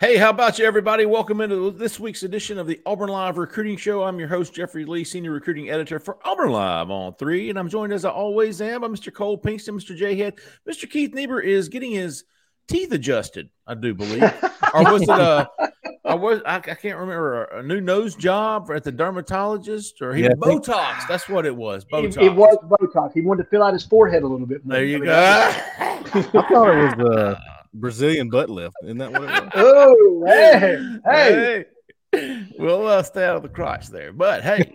Hey, how about you, everybody? Welcome into this week's edition of the Auburn Live Recruiting Show. I'm your host, Jeffrey Lee, Senior Recruiting Editor for Auburn Live on 3, and I'm joined, as I always am, by Mr. Cole Pinkston, Mr. J-Head. Mr. Keith Niebuhr is getting his teeth adjusted, I do believe. Or was it I can't remember, a new nose job at the dermatologist? Or he Botox. That's what it was, Botox. It was Botox. He wanted to fill out his forehead a little bit more. There you go. I thought it was Brazilian butt lift. Isn't that what it was? Oh, hey. We'll stay out of the crotch there. But, hey,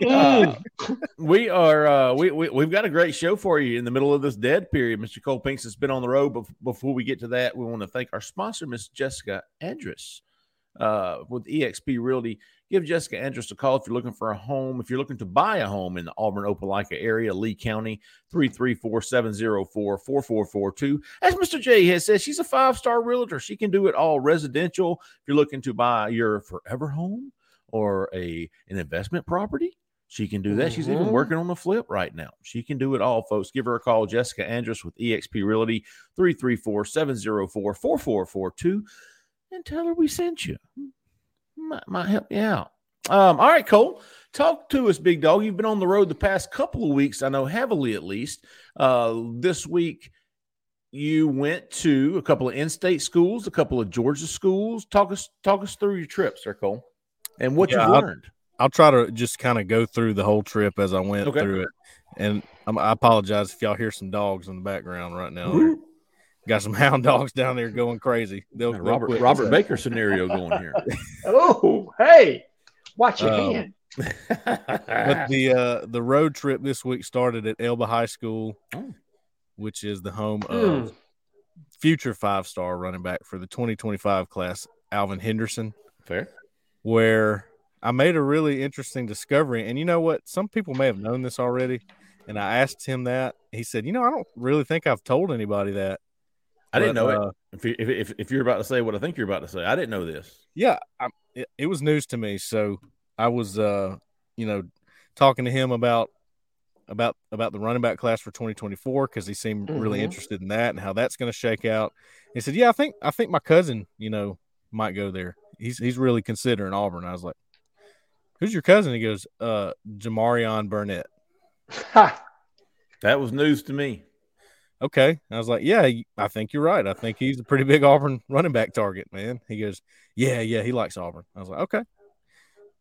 we've got a great show for you in the middle of this dead period. Mr. Cole Pinks has been on the road. But before we get to that, we want to thank our sponsor, Miss Jessica Andrus, with EXP Realty. Give Jessica Andrus a call if you're looking for a home. If you're looking to buy a home in the Auburn-Opelika area, Lee County, 334-704-4442. As Mr. J has said, she's a five-star realtor. She can do it all residential. If you're looking to buy your forever home or an investment property, she can do that. She's even working on the flip right now. She can do it all, folks. Give her a call, Jessica Andrus with EXP Realty, 334-704-4442, and tell her we sent you. Might help you out. All right, Cole, talk to us, big dog. You've been on the road the past couple of weeks, I know, heavily at least. This week you went to a couple of in-state schools, a couple of Georgia schools. Talk us through your trip, Sir Cole, and what you've learned. I'll try to just kind of go through the whole trip as I went through it. And I apologize if y'all hear some dogs in the background right now. Got some hound dogs down there going crazy. Robert Baker scenario going here. Oh, hey, watch your hand. But the road trip this week started at Elba High School, which is the home of future five-star running back for the 2025 class, Alvin Henderson. Fair. Where I made a really interesting discovery. And you know what? Some people may have known this already. And I asked him that. He said, I don't really think I've told anybody that. I didn't know it. If you're about to say what I think you're about to say, I didn't know this. Yeah, it was news to me. So I was, talking to him about the running back class for 2024 because he seemed really interested in that and how that's going to shake out. He said, "Yeah, I think my cousin, might go there. He's really considering Auburn." I was like, "Who's your cousin?" He goes, "Jamarion Burnett." That was news to me. Okay. I was like, yeah, I think you're right. I think he's a pretty big Auburn running back target, man. He goes, yeah, he likes Auburn. I was like, okay,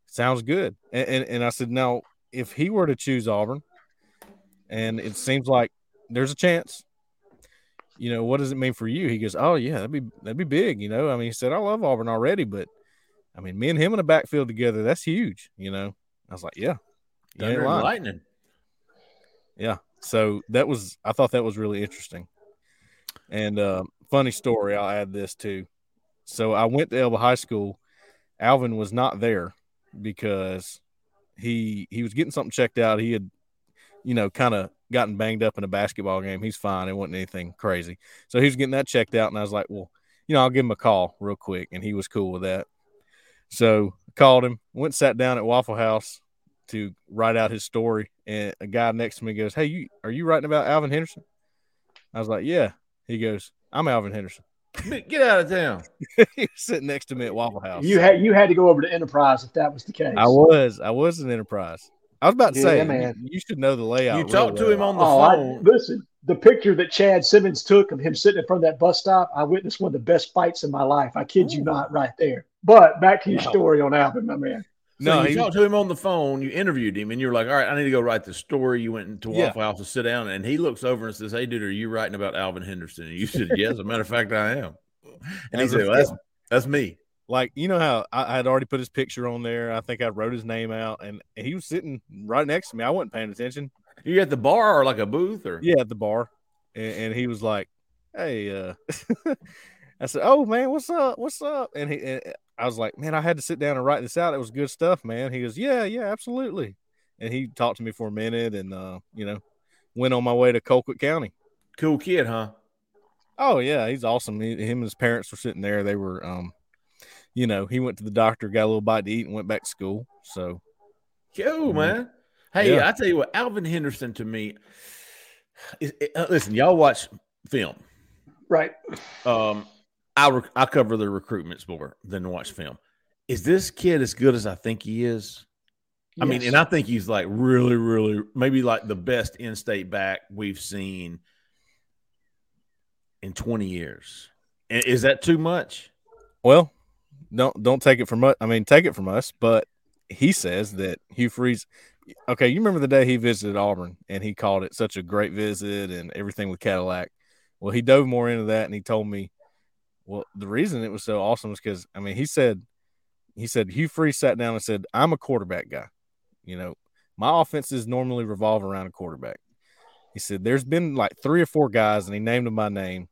sounds good. And I said, now, if he were to choose Auburn, and it seems like there's a chance, what does it mean for you? He goes, oh, yeah, that'd be big, I mean, he said, I love Auburn already, but, I mean, me and him in the backfield together, that's huge, I was like, yeah. Thunder and lightning. Yeah. So I thought that was really interesting. And funny story, I'll add this too. So I went to Elba High School. Alvin was not there because he was getting something checked out. He had, kind of gotten banged up in a basketball game. He's fine. It wasn't anything crazy. So he was getting that checked out. And I was like, well, I'll give him a call real quick. And he was cool with that. So I called him, went and sat down at Waffle House to write out his story, and a guy next to me goes, hey, are you writing about Alvin Henderson? I was like, yeah. He goes, I'm Alvin Henderson. Get out of town. He was sitting next to me at Waffle House. You had to go over to Enterprise if that was the case. I was in Enterprise. I was about to say, man. You should know the layout. You talked to him on the phone. Listen, the picture that Chad Simmons took of him sitting in front of that bus stop, I witnessed one of the best fights in my life. I kid you not, right there. But back to your story on Alvin, my man. So no, you talked to him on the phone, you interviewed him, and you were like, all right, I need to go write this story. You went to Waffle House to sit down, and he looks over and says, hey, dude, are you writing about Alvin Henderson? And you said, yes, as a matter of fact, I am. And he said, well, that's me. Like, how I had already put his picture on there. I think I wrote his name out, and he was sitting right next to me. I wasn't paying attention. You at the bar or like a booth? Or? Yeah, at the bar. And he was like, hey, I said, "Oh man, what's up? What's up?" And he, and I was like, "Man, I had to sit down and write this out. It was good stuff, man." He goes, "Yeah, yeah, absolutely." And he talked to me for a minute, and you know, went on my way to Colquitt County. Cool kid, huh? Oh yeah, he's awesome. He, him and his parents were sitting there. They were, you know, he went to the doctor, got a little bite to eat, and went back to school. So, cool, man. Hey, yeah. I tell you what, Alvin Henderson to me. Listen, y'all watch film, right? I cover the recruitments more than watch film. Is this kid as good as I think he is? Yes. I mean, and I think he's like really, really maybe like the best in-state back we've seen in 20 years. Is that too much? Well, don't take it from us. I mean, take it from us, but he says that Hugh Freeze – okay, you remember the day he visited Auburn and he called it such a great visit and everything with Cadillac. Well, he dove more into that and he told me, well, the reason it was so awesome is because, I mean, he said Hugh Freeze sat down and said, I'm a quarterback guy. You know, my offenses normally revolve around a quarterback. He said, there's been like 3 or 4 guys, and he named them by name,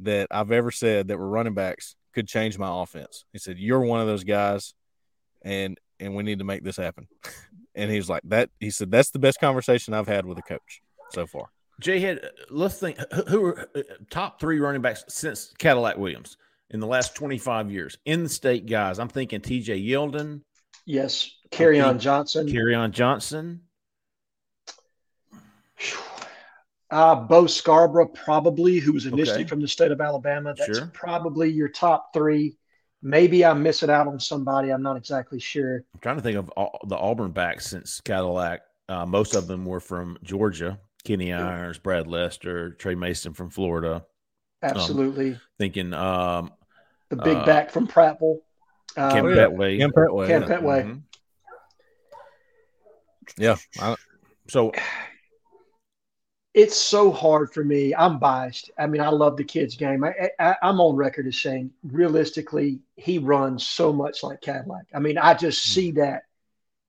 that I've ever said that were running backs could change my offense. He said, you're one of those guys, and we need to make this happen. And he was like that. He said, that's the best conversation I've had with a coach so far. J-Head, let's think who are top 3 running backs since Cadillac Williams in the last 25 years in the state, guys. I'm thinking T.J. Yeldon. Yes. Carryon Johnson. Bo Scarborough, probably, who was initially from the state of Alabama. That's probably your top 3. Maybe I'm missing out on somebody. I'm not exactly sure. I'm trying to think of all the Auburn backs since Cadillac. Most of them were from Georgia. Kenny Irons, Brad Lester, Trey Mason from Florida. Absolutely. Thinking the big back from Prattville. Cam Petway. Mm-hmm. Yeah. So it's so hard for me. I'm biased. I mean, I love the kid's game. I'm on record as saying, realistically, he runs so much like Cadillac. I mean, I just see that.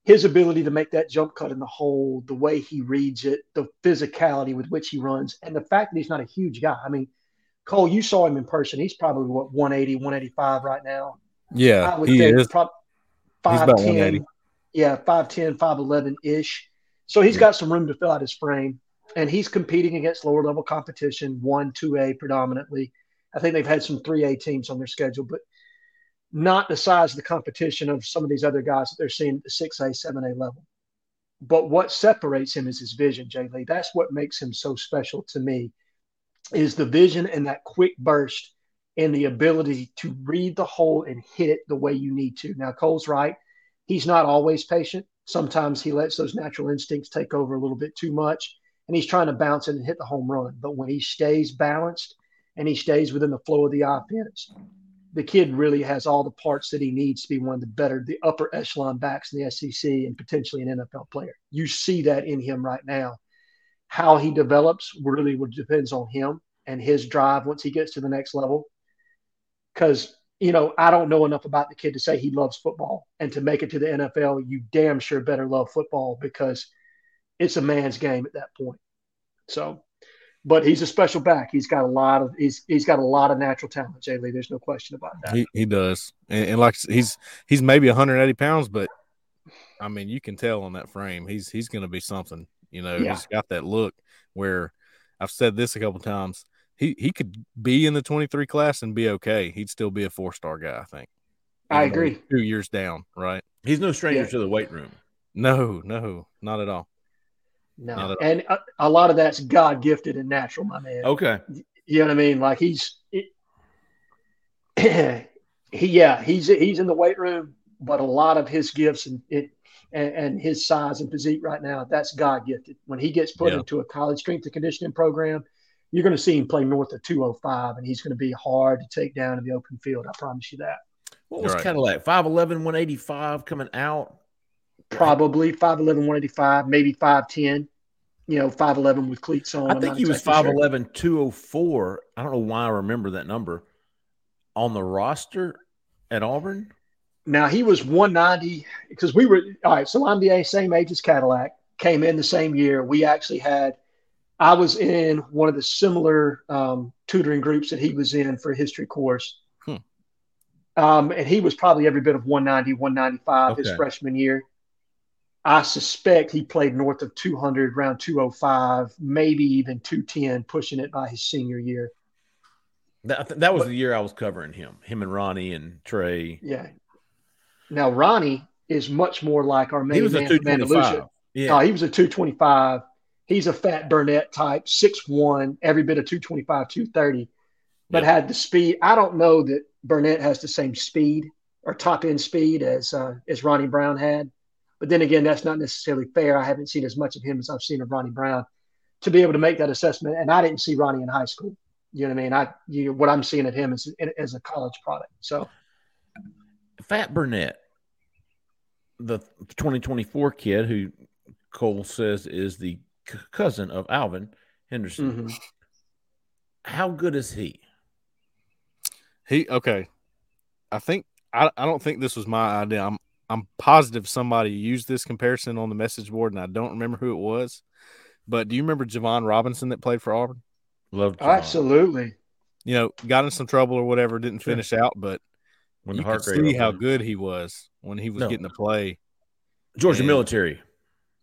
His ability to make that jump cut in the hole, the way he reads it, the physicality with which he runs, and the fact that he's not a huge guy. I mean, Cole, you saw him in person. He's probably, 180, 185 right now? Yeah, I would think is. Probably 5'10". Yeah, 5'10", 5'11"-ish. So he's got some room to fill out his frame. And he's competing against lower-level competition, 1, 2A predominantly. I think they've had some 3A teams on their schedule, but not the size of the competition of some of these other guys that they're seeing at the 6A, 7A level. But what separates him is his vision, Jay Lee. That's what makes him so special to me, is the vision and that quick burst and the ability to read the hole and hit it the way you need to. Now, Cole's right. He's not always patient. Sometimes he lets those natural instincts take over a little bit too much. And he's trying to bounce it and hit the home run. But when he stays balanced and he stays within the flow of the offense, the kid really has all the parts that he needs to be one of the upper echelon backs in the SEC and potentially an NFL player. You see that in him right now. How he develops really depends on him and his drive once he gets to the next level. Because, you know, I don't know enough about the kid to say he loves football. And to make it to the NFL, you damn sure better love football, because it's a man's game at that point. So, but he's a special back. He's got a lot of natural talent, Jay Lee. There's no question about that. He does, and like he's maybe 180 pounds, but I mean you can tell on that frame he's going to be something. You know, he's got that look where I've said this a couple times. He could be in the 23 class and be okay. He'd still be a 4-star guy, I think. I agree. 2 years down, right? He's no stranger to the weight room. No, not at all. No, and a lot of that's God-gifted and natural, my man. Okay. You know what I mean? Like he's in the weight room, but a lot of his gifts and his size and physique right now, that's God-gifted. When he gets put into a college strength and conditioning program, you're going to see him play north of 205, and he's going to be hard to take down in the open field. I promise you that. What was Cadillac? 5'11", 185 coming out? Probably 5'11", 185, maybe 5'10", 5'11" with cleats on. I think he was 5'11", 204. I don't know why I remember that number on the roster at Auburn. Now, he was 190 because we were – all right, so I'm the same age as Cadillac, came in the same year. We actually had I was in one of the similar tutoring groups that he was in for a history course. And he was probably every bit of 190, 195 his freshman year. I suspect he played north of 200, around 205, maybe even 210, pushing it by his senior year. That was the year I was covering him and Ronnie and Trey. Yeah. Now, Ronnie is much more like our main man from Andalusia. Yeah. He was a 225. He's a fat Burnett type, 6'1", every bit of 225, 230, but had the speed. I don't know that Burnett has the same speed or top-end speed as Ronnie Brown had. But then again, that's not necessarily fair. I haven't seen as much of him as I've seen of Ronnie Brown to be able to make that assessment. And I didn't see Ronnie in high school. You know what I mean? What I'm seeing of him is as a college product. So, fat Burnett, the 2024 kid who Cole says is the cousin of Alvin Henderson. Mm-hmm. How good is he? I don't think this was my idea. I'm positive somebody used this comparison on the message board, and I don't remember who it was. But do you remember Javon Robinson that played for Auburn? Loved Javon. Absolutely. You know, got in some trouble or whatever, didn't finish out, but when you could see how good he was when he was getting to play. Georgia Military.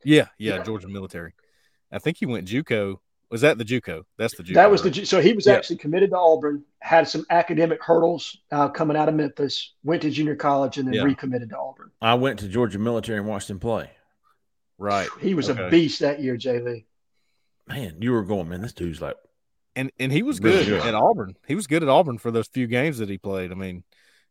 Yeah, Georgia Military. I think he went JUCO. Was that the JUCO? That's the JUCO. That was the – so he was actually committed to Auburn, had some academic hurdles coming out of Memphis, went to junior college, and then recommitted to Auburn. I went to Georgia Military and watched him play. Right. He was a beast that year, J. Lee. Man, you were going, man, this dude's like – and he was really good at Auburn. He was good at Auburn for those few games that he played. I mean,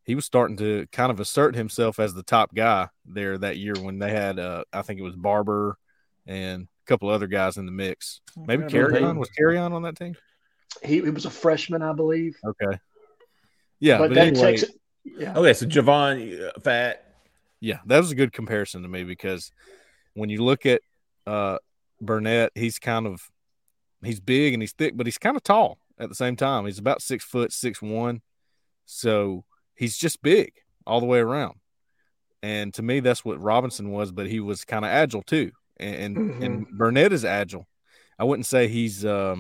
he was starting to kind of assert himself as the top guy there that year when they had I think it was Barber and – couple other guys in the mix. Maybe Carryon. Was Carryon on that team? He was a freshman, I believe. Okay. Yeah. But that anyway. Takes it. Yeah. Okay, so Javon, fat. Yeah, that was a good comparison to me because when you look at Burnett, he's big and he's thick, but he's kind of tall at the same time. He's about 6 foot, 6'1". So he's just big all the way around. And to me, that's what Robinson was, but he was kind of agile too. And Burnett is agile. I wouldn't say he's, Jarquez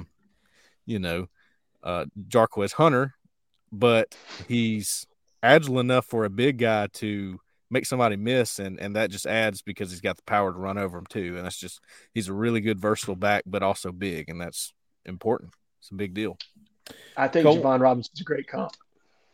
Hunter, but he's agile enough for a big guy to make somebody miss, and that just adds because he's got the power to run over him too. And that's just he's a really good versatile back, but also big, and that's important. It's a big deal. I think Cole, Javon Robinson's a great comp.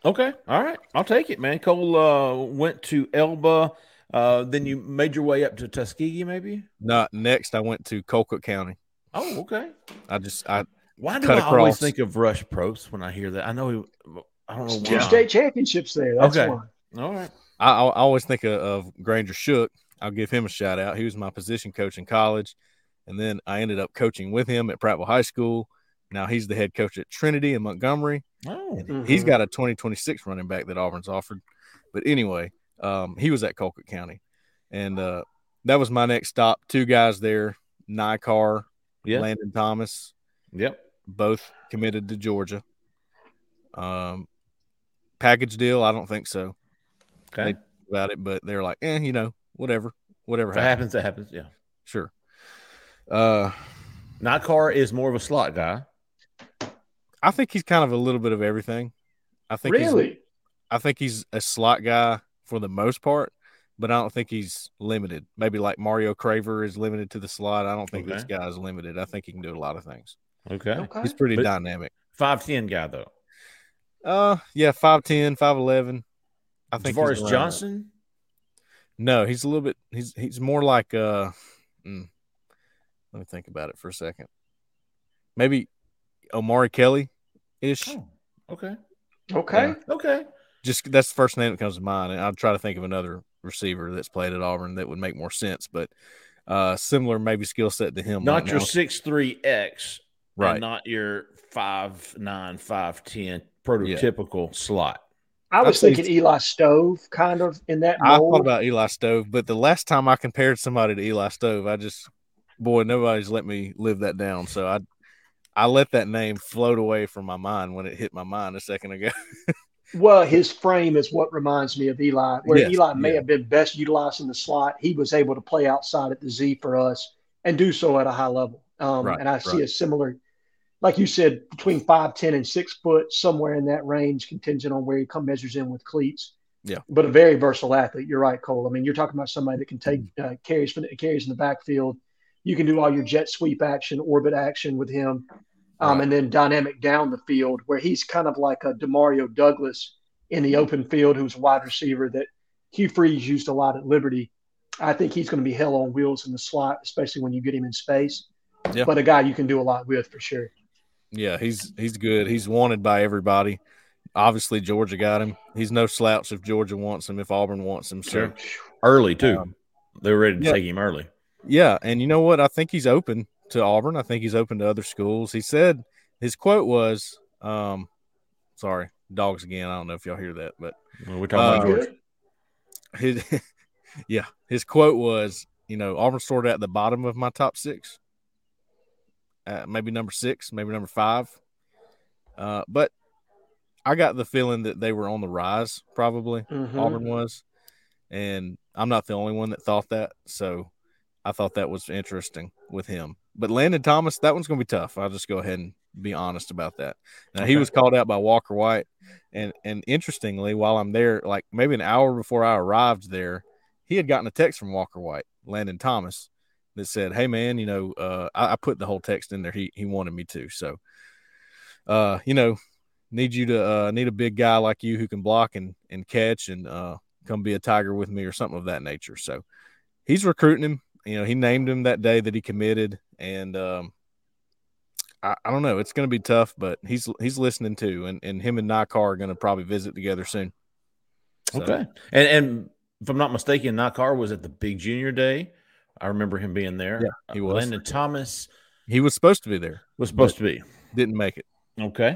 Okay, all right, I'll take it, man. Cole went to Elba. Then you made your way up to Tuskegee, maybe? No, next I went to Colquitt County. Oh, okay. Why do I always think of Rush Probst when I hear that? I don't know why. Two state championships there. That's why. All right. I always think of Granger Shook. I'll give him a shout out. He was my position coach in college, and then I ended up coaching with him at Prattville High School. Now he's the head coach at Trinity in Montgomery. Oh, mm-hmm. He's got a 2026 running back that Auburn's offered. But anyway. He was at Colquitt County, and that was my next stop. Two guys there, Nicar, Landon Thomas, both committed to Georgia. Package deal? I don't think so. Okay, about it, but they're like, whatever happens. That happens. Yeah, sure. Nicar is more of a slot guy. I think he's kind of a little bit of everything. I think he's a slot guy. For the most part, but I don't think he's limited. Maybe like Mario Craver is limited to the slot. I don't think this guy is limited. I think he can do a lot of things. Okay. He's pretty dynamic. 5'10 guy, though. 5'10, 5'11. I think Tavares Johnson? No, he's a little bit – he's more like let me think about it for a second. Maybe Omari Kelly-ish. Oh, okay. Just that's the first name that comes to mind, and I'll try to think of another receiver that's played at Auburn that would make more sense, but similar maybe skill set to him. Not right your 6'3" X, right? And not your 5'9", 5'10" prototypical slot. I was thinking Eli Stove, kind of in that mold. I thought about Eli Stove, but the last time I compared somebody to Eli Stove, I just nobody's let me live that down, so I let that name float away from my mind when it hit my mind a second ago. Well, his frame is what reminds me of Eli, where Eli may have been best utilized in the slot. He was able to play outside at the Z for us and do so at a high level. And I see a similar, like you said, between 5'10 and 6 foot, somewhere in that range, contingent on where he measures in with cleats. Yeah. But a very versatile athlete. You're right, Cole. I mean, you're talking about somebody that can take carries in the backfield. You can do all your jet sweep action, orbit action with him, and then dynamic down the field, where he's kind of like a Demario Douglas in the open field, who's a wide receiver that Hugh Freeze used a lot at Liberty. I think he's going to be hell on wheels in the slot, especially when you get him in space. Yeah. But a guy you can do a lot with, for sure. Yeah, he's good. He's wanted by everybody. Obviously, Georgia got him. He's no slouch if Georgia wants him, if Auburn wants him. Sure. Early, too. They were ready to take him early. Yeah, and you know what? I think he's open to Auburn. I think he's open to other schools. He said his quote was, sorry, dogs again. I don't know if y'all hear that, but we're talking about Georgia. His quote was, you know, Auburn sorted at the bottom of my top six. Maybe number six, maybe number five. But I got the feeling that they were on the rise, probably. Mm-hmm. Auburn was. And I'm not the only one that thought that. So I thought that was interesting with him. But Landon Thomas, that one's going to be tough. I'll just go ahead and be honest about that. Now, he was called out by Walker White. And interestingly, while I'm there, like maybe an hour before I arrived there, he had gotten a text from Walker White, Landon Thomas, that said, hey, man, you know, I put the whole text in there. He wanted me to. So, you know, need you to need a big guy like you who can block and catch and come be a Tiger with me or something of that nature. So he's recruiting him. You know, he named him that day that he committed. And I don't know. It's going to be tough, but he's listening too. And him and Nicar are going to probably visit together soon. So. Okay. And if I'm not mistaken, Nicar was at the big junior day. I remember him being there. Yeah, he was. Landon Thomas. He was supposed to be there. Was supposed to be. Didn't make it. Okay.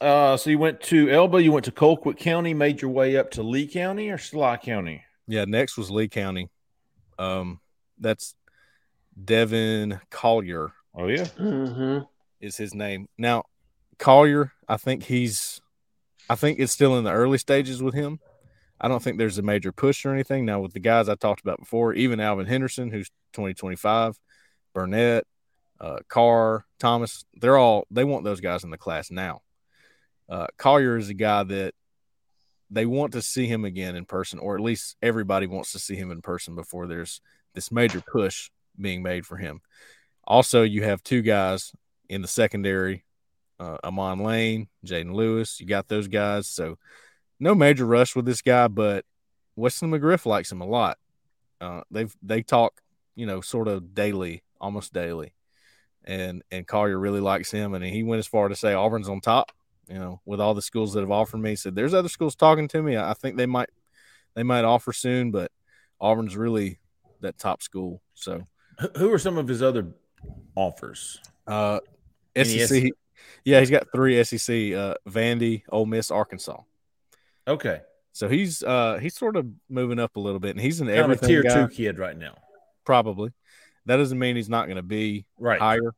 So you went to Elba. You went to Colquitt County, made your way up to Lee County or Schley County? Yeah, next was Lee County. That's Devin Collier. Oh, yeah. Mm-hmm. Is his name. Now, Collier, I think it's still in the early stages with him. I don't think there's a major push or anything. Now, with the guys I talked about before, even Alvin Henderson, who's 2025, Burnett, Carr, Thomas, they want those guys in the class now. Collier is a guy that they want to see him again in person, or at least everybody wants to see him in person before there's this major push being made for him. Also, you have two guys in the secondary, Amon Lane, Jaden Lewis. You got those guys, so – no major rush with this guy, but Weston McGriff likes him a lot. They talk, you know, sort of daily, almost daily. And Collier really likes him, and he went as far to say Auburn's on top, you know, with all the schools that have offered me. He said, there's other schools talking to me. I think they might offer soon, but Auburn's really that top school. So who are some of his other offers? SEC. Yeah, he's got three SEC, Vandy, Ole Miss, Arkansas. Okay, so he's sort of moving up a little bit, and he's an everything guy. Tier 2 kid right now. Probably. That doesn't mean he's not going to be higher.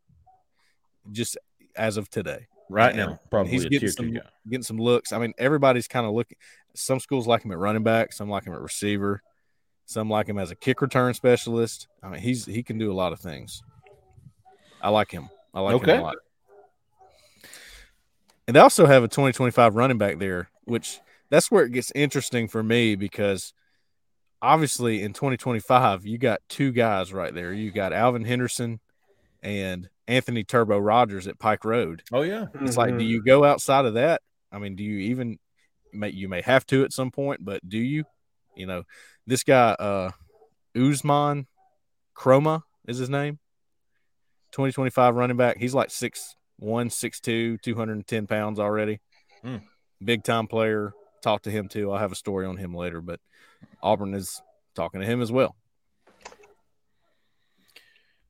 Just as of today, right now, probably he's getting some looks. I mean, everybody's kind of looking. Some schools like him at running back, some like him at receiver, some like him as a kick return specialist. I mean, he can do a lot of things. I like him. I like him a lot. And they also have a 2025 running back there, which. That's where it gets interesting for me, because obviously in 2025, you got two guys right there. You got Alvin Henderson and Anthony Turbo Rogers at Pike Road. Oh, yeah. It's like, do you go outside of that? I mean, do you even – you may have to at some point, but do you? You know, this guy, Uzman Chroma is his name, 2025 running back. He's like 6'1", 6'2", 210 pounds already. Mm. Big-time player. Talk to him too. I'll have a story on him later, but Auburn is talking to him as well.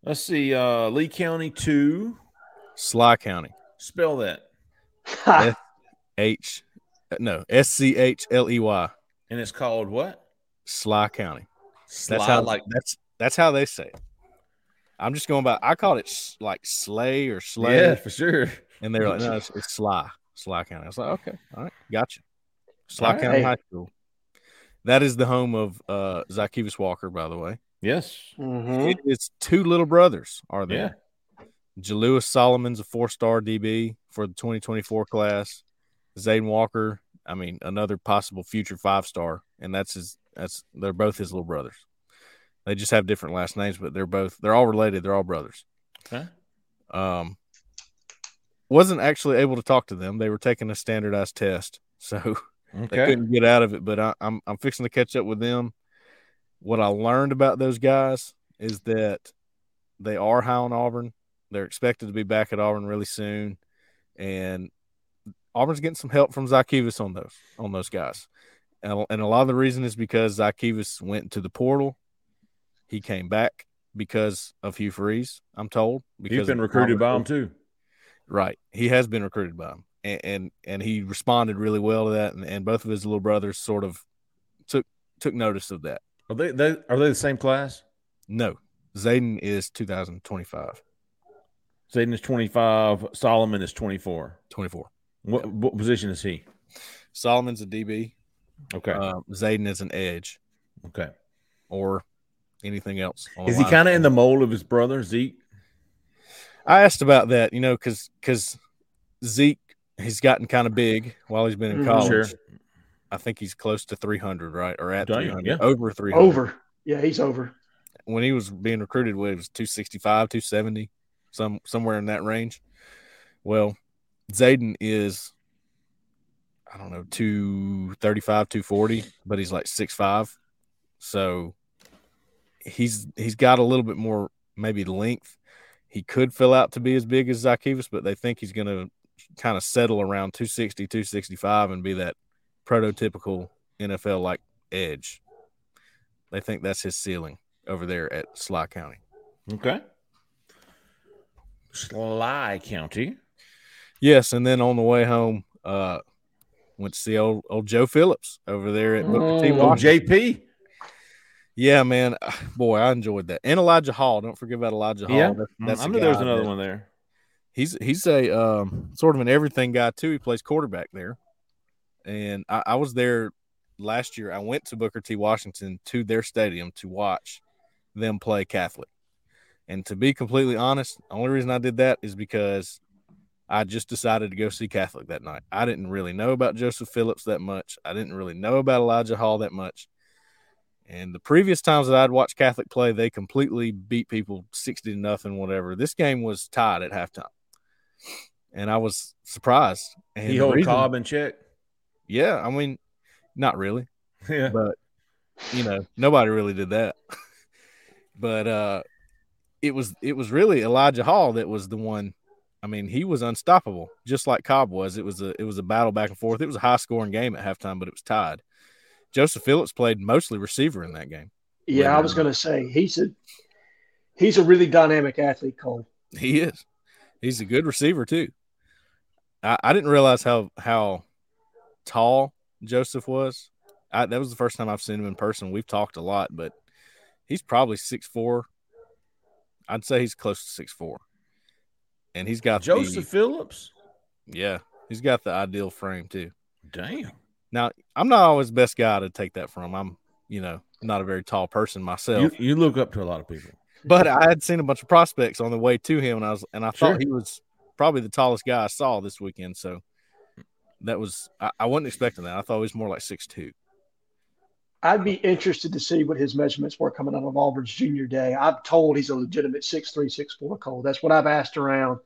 Let's see. Lee County to Schley County. Spell that. SCHLEY. And it's called what? Schley County. That's how they say it. I'm just going by. I called it like Slay or Slay. Yeah, for sure. And they're like, no, it's Schley County. I was like, okay, all right, gotcha. Schley County High School. That is the home of Zykeivous Walker, by the way. Yes. Mm-hmm. It's two little brothers are there. Yeah. Jalewis Solomon's a four-star DB for the 2024 class. Zayden Walker, I mean, another possible future five-star, and they're both his little brothers. They just have different last names, but they're all related. They're all brothers. Okay. Wasn't actually able to talk to them. They were taking a standardized test, so they couldn't get out of it. But I'm fixing to catch up with them. What I learned about those guys is that they are high on Auburn. They're expected to be back at Auburn really soon, and Auburn's getting some help from Zykeivous on those guys. And a lot of the reason is because Zykeivous went to the portal. He came back because of Hugh Freeze, I'm told. Because he's been recruited by him too. Right. He has been recruited by him. And he responded really well to that. And both of his little brothers sort of took notice of that. Are they the same class? No. Zayden is 2025. Zayden is 25. Solomon is 24. 24. What position is he? Solomon's a DB. Okay. Zayden is an edge. Okay. Or anything else. Is he kind of in the mold of his brother, Zeke? I asked about that, you know, because Zeke, he's gotten kind of big while he's been in college. Sure. I think he's close to 300, right? Or at 300. Yeah. Over 300. Over. Yeah, he's over. When he was being recruited, it was 265, 270, somewhere in that range. Well, Zayden is, I don't know, 235, 240, but he's like 6'5". So he's got a little bit more maybe length. He could fill out to be as big as Zykeivous, but they think he's going to kind of settle around 260, 265 and be that prototypical NFL-like edge. They think that's his ceiling over there at Schley County. Okay. Schley County. Yes, and then on the way home, went to see old Joe Phillips over there at Booker T. Washington. JP. Yeah, man. Boy, I enjoyed that. And Elijah Hall. Don't forget about Elijah Hall. Yeah. That's I knew there was another one there. He's a sort of an everything guy, too. He plays quarterback there. And I was there last year. I went to Booker T. Washington to their stadium to watch them play Catholic. And to be completely honest, the only reason I did that is because I just decided to go see Catholic that night. I didn't really know about Joseph Phillips that much. I didn't really know about Elijah Hall that much. And the previous times that I'd watched Catholic play, they completely beat people 60-0, whatever. This game was tied at halftime. And I was surprised. And he held Cobb in check? Yeah, I mean, not really. Yeah. But, you know, nobody really did that. But it was really Elijah Hall that was the one. I mean, he was unstoppable, just like Cobb was. It was a battle back and forth. It was a high-scoring game at halftime, but it was tied. Joseph Phillips played mostly receiver in that game. Yeah, I was going to say he's a really dynamic athlete, Cole. He is. He's a good receiver too. I didn't realize how tall Joseph was. That was the first time I've seen him in person. We've talked a lot, but he's probably 6'4". I'd say he's close to 6'4". And he's got Joseph Phillips. Yeah, he's got the ideal frame too. Damn. Now, I'm not always the best guy to take that from. I'm, you know, not a very tall person myself. You look up to a lot of people. But I had seen a bunch of prospects on the way to him, and I thought he was probably the tallest guy I saw this weekend. So that was – I wasn't expecting that. I thought he was more like 6'2". I'd be interested to see what his measurements were coming out of Auburn's junior day. I'm told he's a legitimate 6'3", 6'4", Cole. That's what I've asked around.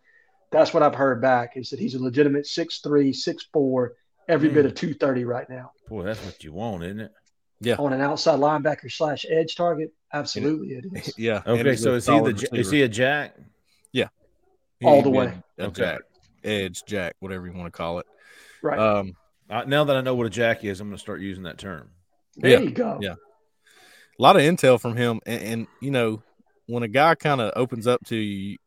That's what I've heard back is that he's a legitimate 6'3", 6'4", every bit of 230 right now. Boy, that's what you want, isn't it? Yeah. On an outside linebacker / edge target, absolutely it is. Yeah. Okay, so is he a jack? Yeah. All the way. Okay. Jack, edge, jack, whatever you want to call it. Right. Now that I know what a jack is, I'm going to start using that term. There you go. Yeah. A lot of intel from him. And you know, when a guy kind of opens up to you,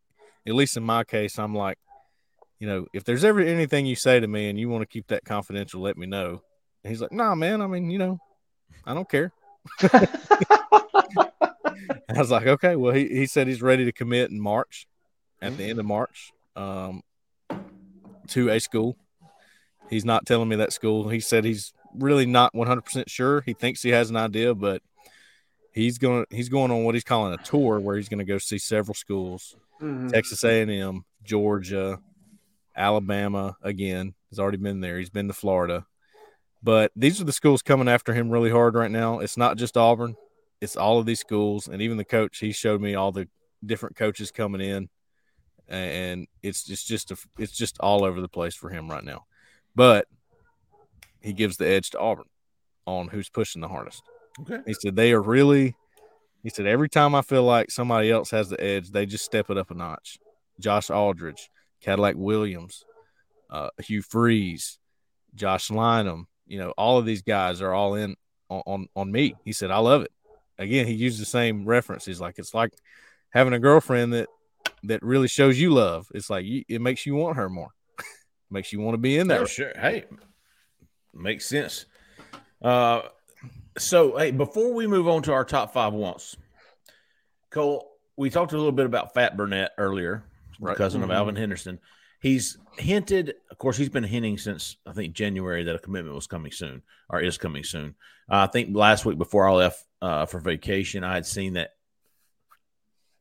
at least in my case, I'm like, you know, if there's ever anything you say to me and you want to keep that confidential, let me know. And he's like, nah, man, I mean, you know, I don't care. I was like, okay, well, he said he's ready to commit in March, at the end of March, to a school. He's not telling me that school. He said he's really not 100% sure. He thinks he has an idea, but he's going on what he's calling a tour, where he's going to go see several schools. Mm-hmm. Texas A&M, Georgia, Alabama again. He's already been there. He's been to Florida. But these are the schools coming after him really hard right now. It's not just Auburn. It's all of these schools. And even the coach, he showed me all the different coaches coming in. And it's just all over the place for him right now. But he gives the edge to Auburn on who's pushing the hardest. Okay. He said they are really – he said every time I feel like somebody else has the edge, they just step it up a notch. Josh Aldridge, Cadillac Williams, Hugh Freeze, Josh Lynham. You know, all of these guys are all in on me. He said, I love it. Again, he used the same reference. He's like, it's like having a girlfriend that really shows you love. It's like it makes you want her more. Makes you want to be in there. Oh, sure. Hey, makes sense. So, hey, before we move on to our top five wants, Cole, we talked a little bit about Fat Burnett earlier, right. Cousin of Alvin Henderson. He's hinted, of course, he's been hinting since, I think, January that a commitment was coming soon or is coming soon. I think last week before I left for vacation, I had seen that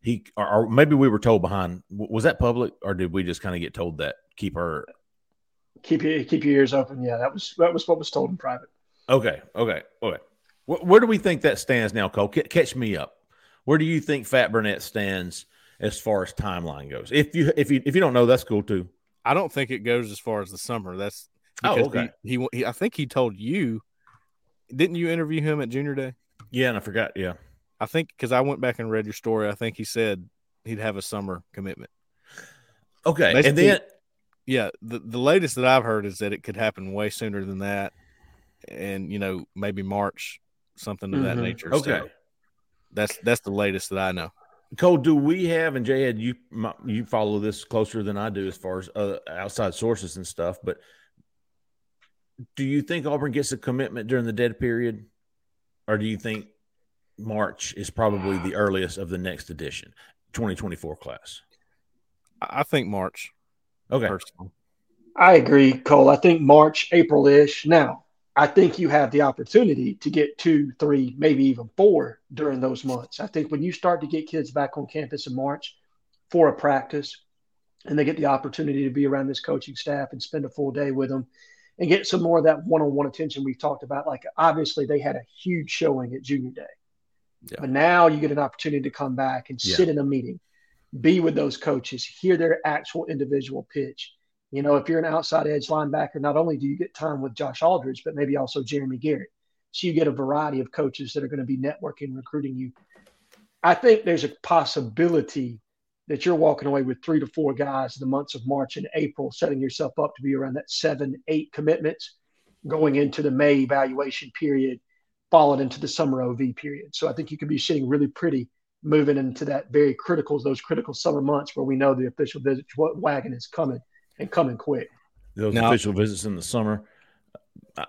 he – or maybe we were told behind. Was that public or did we just kind of get told that? Keep your ears open. Yeah, that was what was told in private. Okay. Where do we think that stands now, Cole? Catch me up. Where do you think Fat Burnett stands as far as timeline goes? If you don't know, that's cool too. I don't think it goes as far as the summer. That's because he I think he told you. Didn't you interview him at Junior Day? Yeah, and I forgot. Yeah, I think because I went back and read your story. I think he said he'd have a summer commitment. Okay, basically, and then. Yeah, the latest that I've heard is that it could happen way sooner than that, and maybe March, something of that nature. Okay, so that's the latest that I know. Cole, do we have, and J-Head, you follow this closer than I do as far as outside sources and stuff, but do you think Auburn gets a commitment during the dead period, or do you think March is probably the earliest of the next edition, 2024 class? I think March. Okay. I agree, Cole. I think March, April-ish. Now, I think you have the opportunity to get 2, 3, maybe even 4 during those months. I think when you start to get kids back on campus in March for a practice and they get the opportunity to be around this coaching staff and spend a full day with them and get some more of that one-on-one attention we've talked about. Like, obviously, they had a huge showing at Junior Day. Yeah. But now you get an opportunity to come back and sit in a meeting. Be with those coaches, hear their actual individual pitch. You know, if you're an outside edge linebacker, not only do you get time with Josh Aldridge, but maybe also Jeremy Garrett. So you get a variety of coaches that are going to be networking, recruiting you. I think there's a possibility that you're walking away with 3 to 4 guys in the months of March and April, setting yourself up to be around that 7, 8 commitments going into the May evaluation period, followed into the summer OV period. So I think you could be sitting really pretty moving into that those critical summer months where we know the official visit wagon is coming and coming quick. Those official visits in the summer,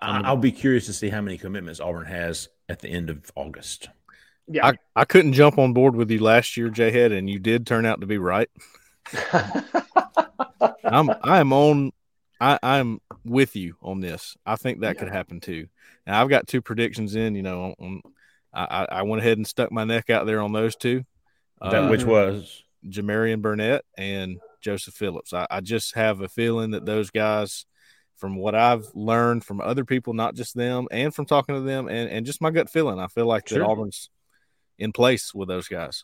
I'll be curious to see how many commitments Auburn has at the end of August. Yeah, I couldn't jump on board with you last year, J-Head, and you did turn out to be right. I'm with you on this. I think that could happen too. Now I've got 2 predictions in. I went ahead and stuck my neck out there on those 2, which was Jamarion Burnett and Joseph Phillips. I just have a feeling that those guys, from what I've learned from other people, not just them, and from talking to them, and just my gut feeling, I feel like that Auburn's in place with those guys.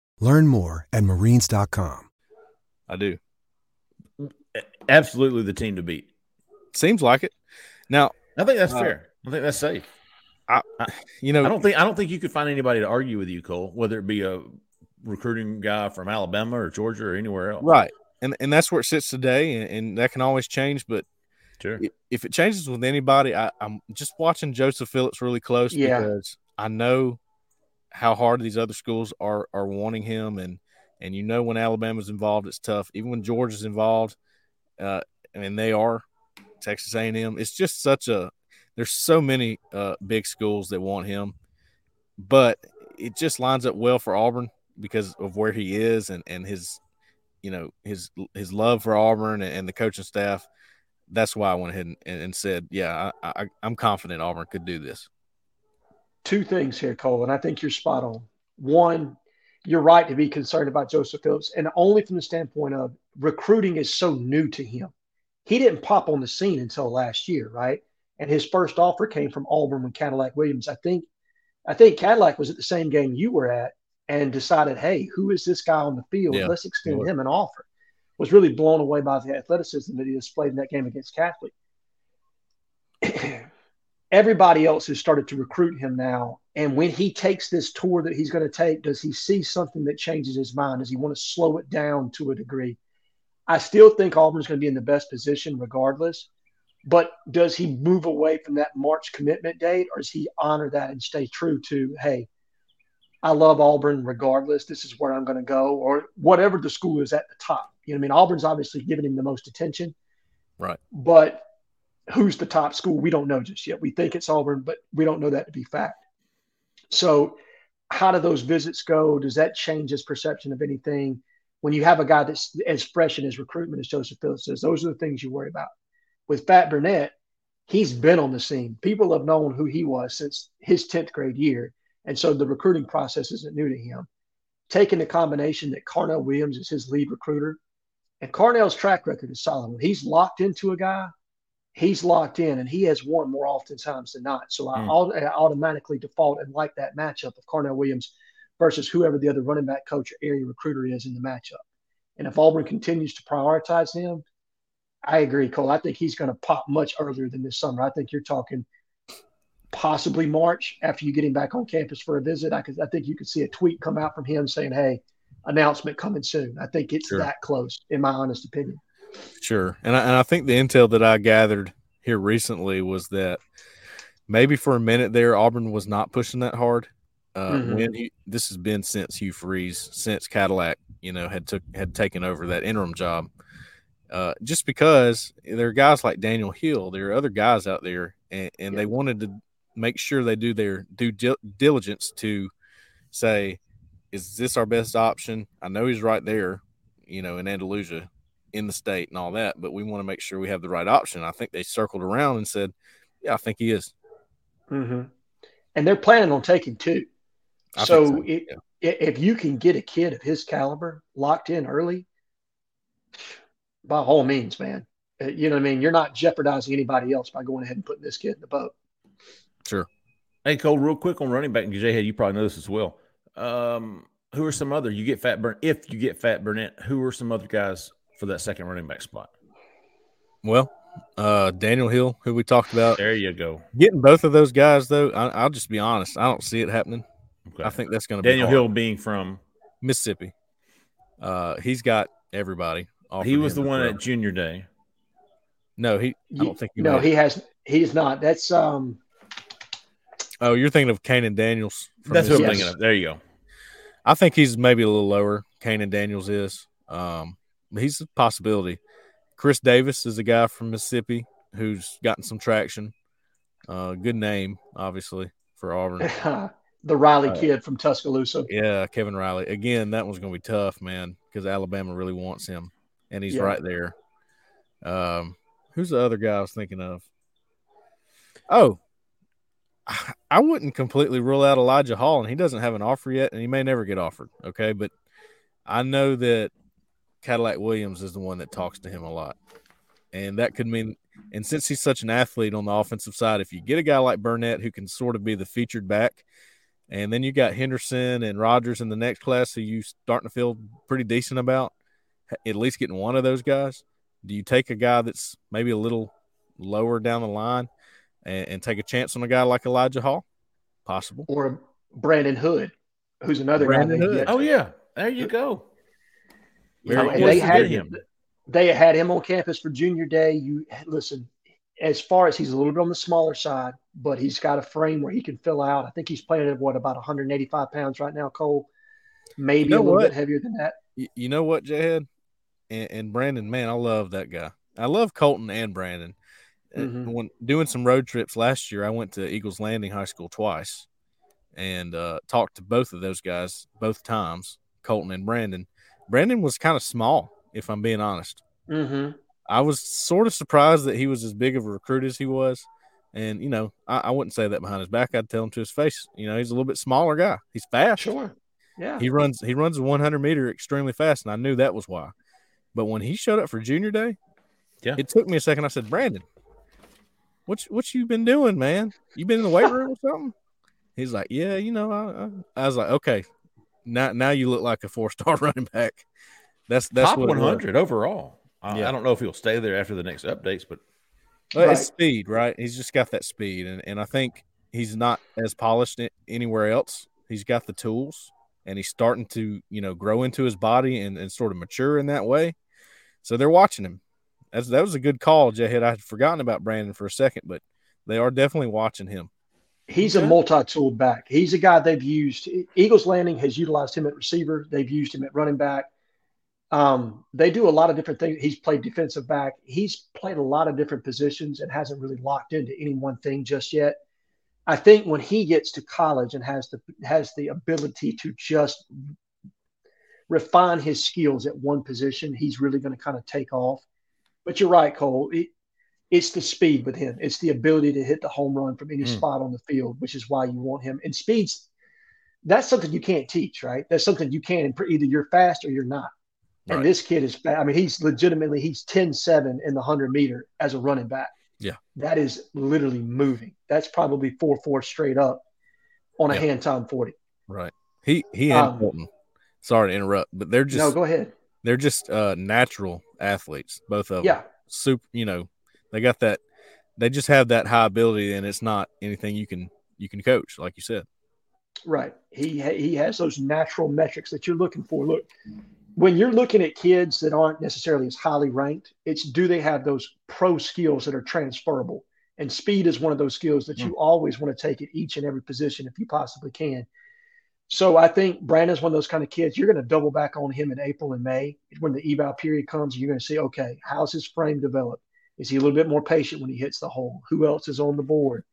Learn more at marines.com. I do. Absolutely the team to beat. Seems like it. Now, I think that's fair. I think that's safe. I don't think you could find anybody to argue with you, Cole, whether it be a recruiting guy from Alabama or Georgia or anywhere else. Right. And that's where it sits today, and that can always change. But sure, if it changes with anybody, I'm just watching Joseph Phillips really close because I know how hard these other schools are wanting him. And you know when Alabama's involved, it's tough. Even when Georgia's involved, and they are, Texas A&M, it's just such a – there's so many big schools that want him. But it just lines up well for Auburn because of where he is and his – you know, his love for Auburn and the coaching staff. That's why I went ahead and said, I'm confident Auburn could do this. Two things here, Cole, and I think you're spot on. One, you're right to be concerned about Joseph Phillips, and only from the standpoint of recruiting is so new to him. He didn't pop on the scene until last year, right? And his first offer came from Auburn when Cadillac Williams, I think Cadillac was at the same game you were at, and decided, hey, who is this guy on the field? Yeah. Let's extend him an offer. Was really blown away by the athleticism that he displayed in that game against Catholic. Everybody else has started to recruit him now, and when he takes this tour that he's going to take, does he see something that changes his mind? Does he want to slow it down to a degree? I still think Auburn's going to be in the best position regardless, but does he move away from that March commitment date, or does he honor that and stay true to, hey, I love Auburn regardless. This is where I'm going to go, or whatever the school is at the top. You know what I mean? Auburn's obviously giving him the most attention. Right. But who's the top school? We don't know just yet. We think it's Auburn, but we don't know that to be fact. So how do those visits go? Does that change his perception of anything? When you have a guy that's as fresh in his recruitment as Joseph Phillips says, those are the things you worry about. With Fat Burnett, he's been on the scene. People have known who he was since his 10th grade year. And so the recruiting process isn't new to him. Taking the combination that Carnell Williams is his lead recruiter, and Carnell's track record is solid. When he's locked into a guy, he's locked in, and he has won more oftentimes than not. So I automatically default and like that matchup of Carnell Williams versus whoever the other running back coach or area recruiter is in the matchup. And if Auburn continues to prioritize him, I agree, Cole. I think he's going to pop much earlier than this summer. I think you're talking – possibly March after you get him back on campus for a visit. I think you could see a tweet come out from him saying, hey, announcement coming soon. I think it's that close, in my honest opinion. Sure. And I think the intel that I gathered here recently was that maybe for a minute there, Auburn was not pushing that hard. This has been since Hugh Freeze, since Cadillac, had taken over that interim job. Just because there are guys like Daniel Hill, there are other guys out there, and they wanted to make sure they do their due diligence to say, is this our best option? I know he's right there, in Andalusia, in the state and all that, but we want to make sure we have the right option. I think they circled around and said, yeah, I think he is. Mm-hmm. And they're planning on taking two. If you can get a kid of his caliber locked in early, by all means, man, you know what I mean? You're not jeopardizing anybody else by going ahead and putting this kid in the boat. Sure. Hey, Cole, real quick on running back, and J-Head, you probably know this as well. Who are some other – if you get Fat Burnett, who are some other guys for that second running back spot? Well, Daniel Hill, who we talked about. There you go. Getting both of those guys, though, I'll just be honest. I don't see it happening. Okay. I think that's going to be Daniel Hill being from – Mississippi. He's got everybody. He was the one at Junior Day. No, I don't think he was. No, he's not. That's – Oh, you're thinking of Kanan Daniels. That's who I'm thinking of. There you go. I think he's maybe a little lower. Kanan Daniels is. He's a possibility. Chris Davis is a guy from Mississippi who's gotten some traction. Good name, obviously, for Auburn. The Riley kid from Tuscaloosa. Yeah, Kevin Riley. Again, that one's going to be tough, man, because Alabama really wants him, and he's right there. Who's the other guy I was thinking of? Oh, I wouldn't completely rule out Elijah Hall, and he doesn't have an offer yet, and he may never get offered, okay? But I know that Cadillac Williams is the one that talks to him a lot. And that could mean – and since he's such an athlete on the offensive side, if you get a guy like Burnett who can sort of be the featured back And then you got Henderson and Rogers in the next class, who you starting to feel pretty decent about, at least getting one of those guys. Do you take a guy that's maybe a little lower down the line and take a chance on a guy like Elijah Hall? Possible. Or Brandon Hood, who's another guy. Oh, yeah. There you go. They had him on campus for junior day. You listen, as far as he's a little bit on the smaller side, but he's got a frame where he can fill out. I think he's playing at, about 185 pounds right now, Cole. Maybe bit heavier than that. You know what, J-Head? And Brandon, man, I love that guy. I love Colton and Brandon. Mm-hmm. When doing some road trips last year, I went to Eagles Landing High School twice and talked to both of those guys both times, Colton and Brandon. Brandon was kind of small, if I'm being honest. Mm-hmm. I was sort of surprised that he was as big of a recruit as he was. And, you know, I wouldn't say that behind his back. I'd tell him to his face. You know, he's a little bit smaller guy. He's fast. Sure. Yeah. He runs a 100-meter extremely fast, and I knew that was why. But when he showed up for junior day, it took me a second. I said, Brandon, what you been doing, man? You been in the weight room or something? He's like, yeah, you know, I was like, okay. Now you look like a 4-star running back. That's top 100 overall. I don't know if he'll stay there after the next updates, but it's speed, right? He's just got that speed, and I think he's not as polished anywhere else. He's got the tools, and he's starting to grow into his body and sort of mature in that way. So they're watching him. That was a good call, J-Head. I had forgotten about Brandon for a second, but they are definitely watching him. He's a multi-tooled back. He's a guy they've used. Eagles Landing has utilized him at receiver. They've used him at running back. They do a lot of different things. He's played defensive back. He's played a lot of different positions and hasn't really locked into any one thing just yet. I think when he gets to college and has the ability to just refine his skills at one position, he's really going to kind of take off. But you're right, Cole. It's the speed with him. It's the ability to hit the home run from any spot on the field, which is why you want him. And speed's – that's something you can't teach, right? That's something you can't – either you're fast or you're not. Right. And this kid is – I mean, he's legitimately – he's 10-7 in the 100-meter as a running back. Yeah. That is literally moving. That's probably 4-4 straight up on a hand time 40. Right. He and Colton – sorry to interrupt, but they're just – no, go ahead. They're just natural athletes, both of them. Yeah. Super, they got that. They just have that high ability, and it's not anything you can coach, like you said. Right. He has those natural metrics that you're looking for. Look, when you're looking at kids that aren't necessarily as highly ranked, it's do they have those pro skills that are transferable? And speed is one of those skills that you always want to take at each and every position if you possibly can. So I think Brandon's one of those kind of kids. You're going to double back on him in April and May when the eval period comes. You're going to see, okay, how's his frame developed? Is he a little bit more patient when he hits the hole? Who else is on the board?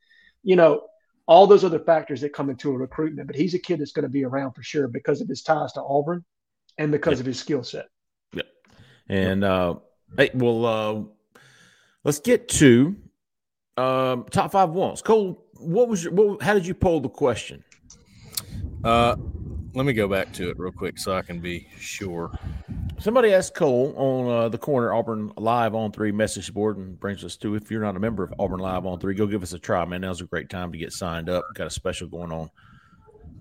All those other factors that come into a recruitment. But he's a kid that's going to be around for sure because of his ties to Auburn and because of his skill set. Yeah. And let's get to top 5 wants. Cole, how did you poll the question? Let me go back to it real quick so I can be sure. Somebody asked Cole on the corner Auburn Live on 3 message board, and brings us to, if you're not a member of Auburn Live on 3, go give us a try, man. Now's a great time to get signed up. Got a special going on.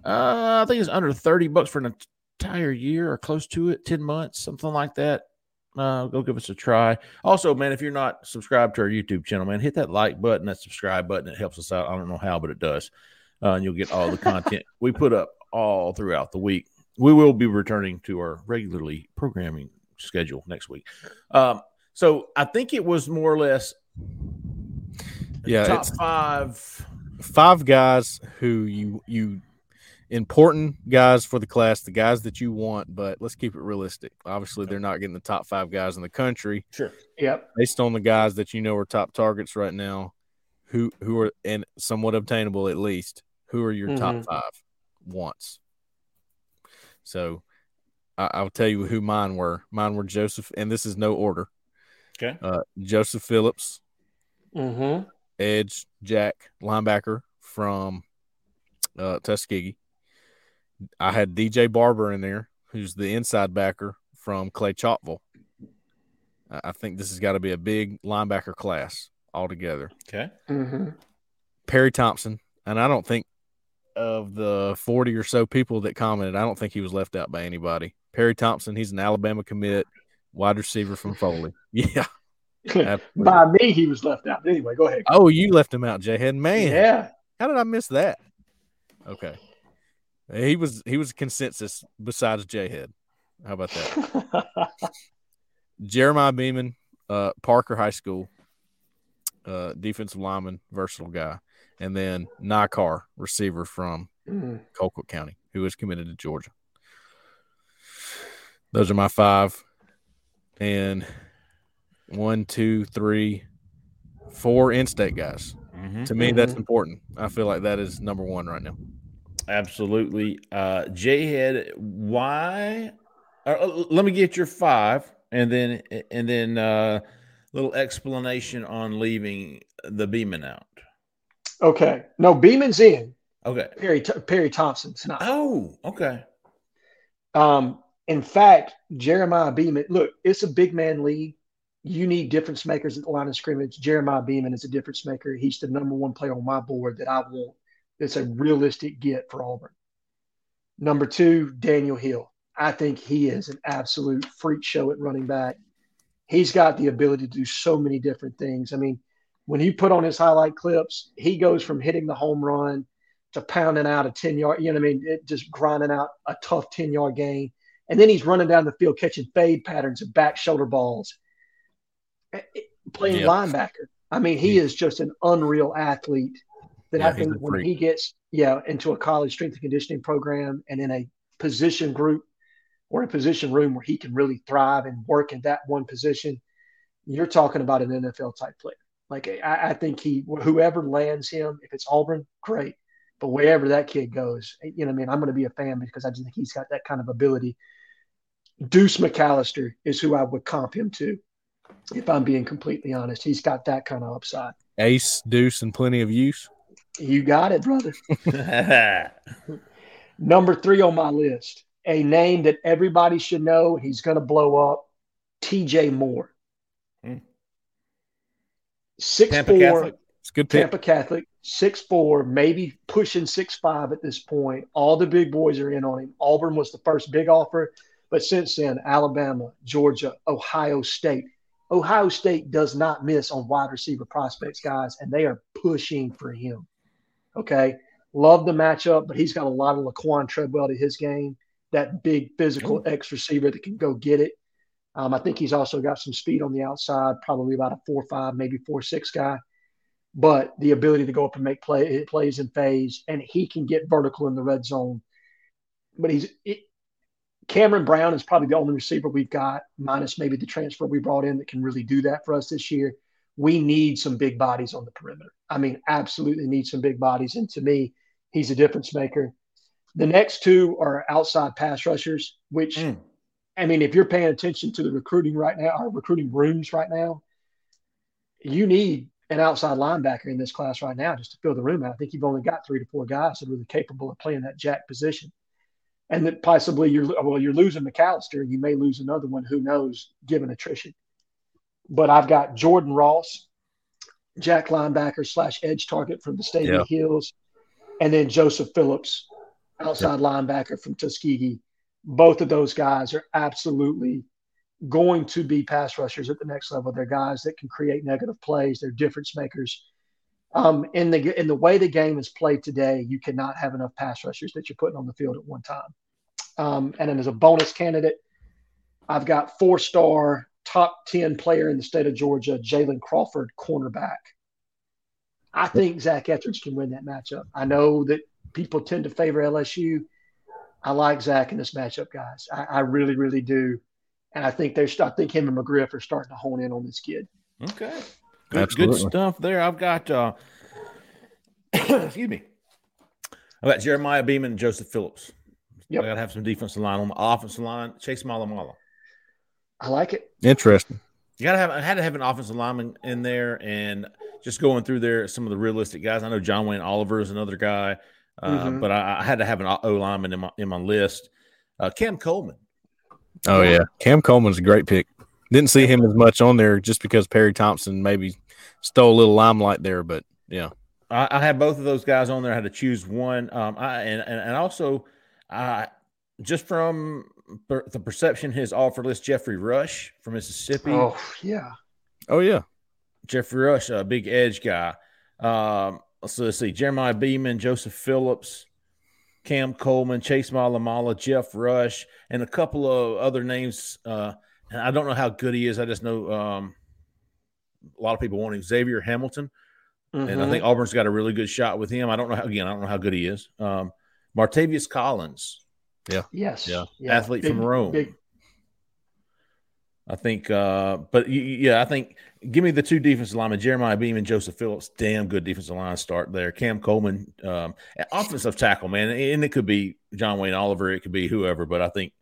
I think it's under $30 for an entire year or close to it, 10 months, something like that. Go give us a try. Also, man, if you're not subscribed to our YouTube channel, man, hit that like button, that subscribe button. It helps us out. I don't know how, but it does. And you'll get all the content we put up all throughout the week. We will be returning to our regularly programming schedule next week. So I think it was more or less top 5. 5 guys who you important guys for the class, the guys that you want, but let's keep it realistic. Obviously, they're not getting the top 5 guys in the country. Sure. Yep. Based on the guys that are top targets right now, who are and somewhat obtainable at least, who are your top 5 wants? So I'll tell you who mine were. Mine were Joseph, and this is no order. Okay. Joseph Phillips, edge Jack linebacker from Tuskegee. I had DJ Barber in there, who's the inside backer from Clay Chalkville. I think this has got to be a big linebacker class altogether. Okay. Perry Thompson, and I don't think of the 40 or so people that commented, I don't think he was left out by anybody. Perry Thompson, he's an Alabama commit, wide receiver from Foley. Yeah. By me, he was left out. Anyway, go ahead. Oh, you left him out, J-Head. Man. Yeah. How did I miss that? Okay. He was consensus besides J-Head. How about that? Jeremiah Beeman, Parker High School, defensive lineman, versatile guy. And then Nicar, receiver from Colquitt County, who is committed to Georgia. Those are my five. And 4 in-state guys. Mm-hmm. To me, that's important. I feel like that is number one right now. Absolutely. J-Head, why? Let me get your five, and then little explanation on leaving the Beeman out. Okay. No, Beeman's in. Okay. Perry Thompson's not. Oh, okay. In fact, Jeremiah Beeman, look, it's a big man league. You need difference makers at the line of scrimmage. Jeremiah Beeman is a difference maker. He's the number one player on my board that I want. That's a realistic get for Auburn. Number two, Daniel Hill. I think he is an absolute freak show at running back. He's got the ability to do so many different things. I mean, when you put on his highlight clips, he goes from hitting the home run to pounding out a 10-yard, you know what I mean, just grinding out a tough 10-yard gain. And then he's running down the field catching fade patterns and back shoulder balls, playing linebacker. I mean, he is just an unreal athlete that I think when he gets into a college strength and conditioning program and in a position group or a position room where he can really thrive and work in that one position, you're talking about an NFL-type player. Like, I think whoever lands him, if it's Auburn, great. But wherever that kid goes, you know what I mean, I'm going to be a fan because I just think he's got that kind of ability. Deuce McAllister is who I would comp him to, if I'm being completely honest. He's got that kind of upside. Ace, Deuce, and plenty of use. You got it, brother. Number three on my list, a name that everybody should know. He's going to blow up. TJ Moore. 6'4", Tampa Catholic, 6'4", maybe pushing 6'5" at this point. All the big boys are in on him. Auburn was the first big offer, but since then, Alabama, Georgia, Ohio State. Ohio State does not miss on wide receiver prospects, guys, and they are pushing for him. Okay, love the matchup, but he's got a lot of Laquan Treadwell to his game, that big physical ex-receiver that can go get it. I think he's also got some speed on the outside, probably about a 4'5", maybe 4'6" guy. But the ability to go up and make plays in phase, and he can get vertical in the red zone. But Cameron Brown is probably the only receiver we've got, minus maybe the transfer we brought in, that can really do that for us this year. We need some big bodies on the perimeter. I mean, absolutely need some big bodies. And to me, he's a difference maker. The next two are outside pass rushers, which – I mean, if you're paying attention to the recruiting right now, our recruiting rooms right now, you need an outside linebacker in this class right now just to fill the room out. I think you've only got 3 to 4 guys that are really capable of playing that jack position. And that possibly you're losing McAllister. You may lose another one, who knows, given attrition. But I've got Jordan Ross, jack linebacker / edge target from the State of the Hills, and then Joseph Phillips, outside linebacker from Tuskegee. Both of those guys are absolutely going to be pass rushers at the next level. They're guys that can create negative plays. They're difference makers. In the way the game is played today, you cannot have enough pass rushers that you're putting on the field at one time. And then as a bonus candidate, I've got 4-star top 10 player in the state of Georgia, Jalen Crawford, cornerback. I think Zach Etheridge can win that matchup. I know that people tend to favor LSU. I like Zach in this matchup, guys. I really, really do. And I think him and McGriff are starting to hone in on this kid. Okay. Good stuff there. I've got excuse me. I've got Jeremiah Beeman and Joseph Phillips. Yep. I got to have some defensive line on my offensive line. Chase Malamala. I like it. Interesting. I had to have an offensive lineman in there, and just going through there, some of the realistic guys. I know John Wayne Oliver is another guy. But I had to have an O-lineman in my list. Cam Coleman. Oh, yeah. Cam Coleman's a great pick. Didn't see him as much on there just because Perry Thompson maybe stole a little limelight there, but, yeah. I had both of those guys on there. I had to choose one. I also just from the perception, his offer list, Jeffrey Rush from Mississippi. Oh yeah. Oh yeah. Jeffrey Rush, a big edge guy. So let's see, Jeremiah Beeman, Joseph Phillips, Cam Coleman, Chase Malamala, Jeff Rush, and a couple of other names. And I don't know how good he is. I just know a lot of people want him. Xavier Hamilton. Mm-hmm. And I think Auburn's got a really good shot with him. I don't know how good he is. Martavius Collins. Yeah. Yes. Yeah. Yeah. Athlete from Rome. Big. I think, give me the two defensive linemen, Jeremiah Beam and Joseph Phillips. Damn good defensive line start there. Cam Coleman, offensive tackle, man. And it could be John Wayne Oliver. It could be whoever. But I think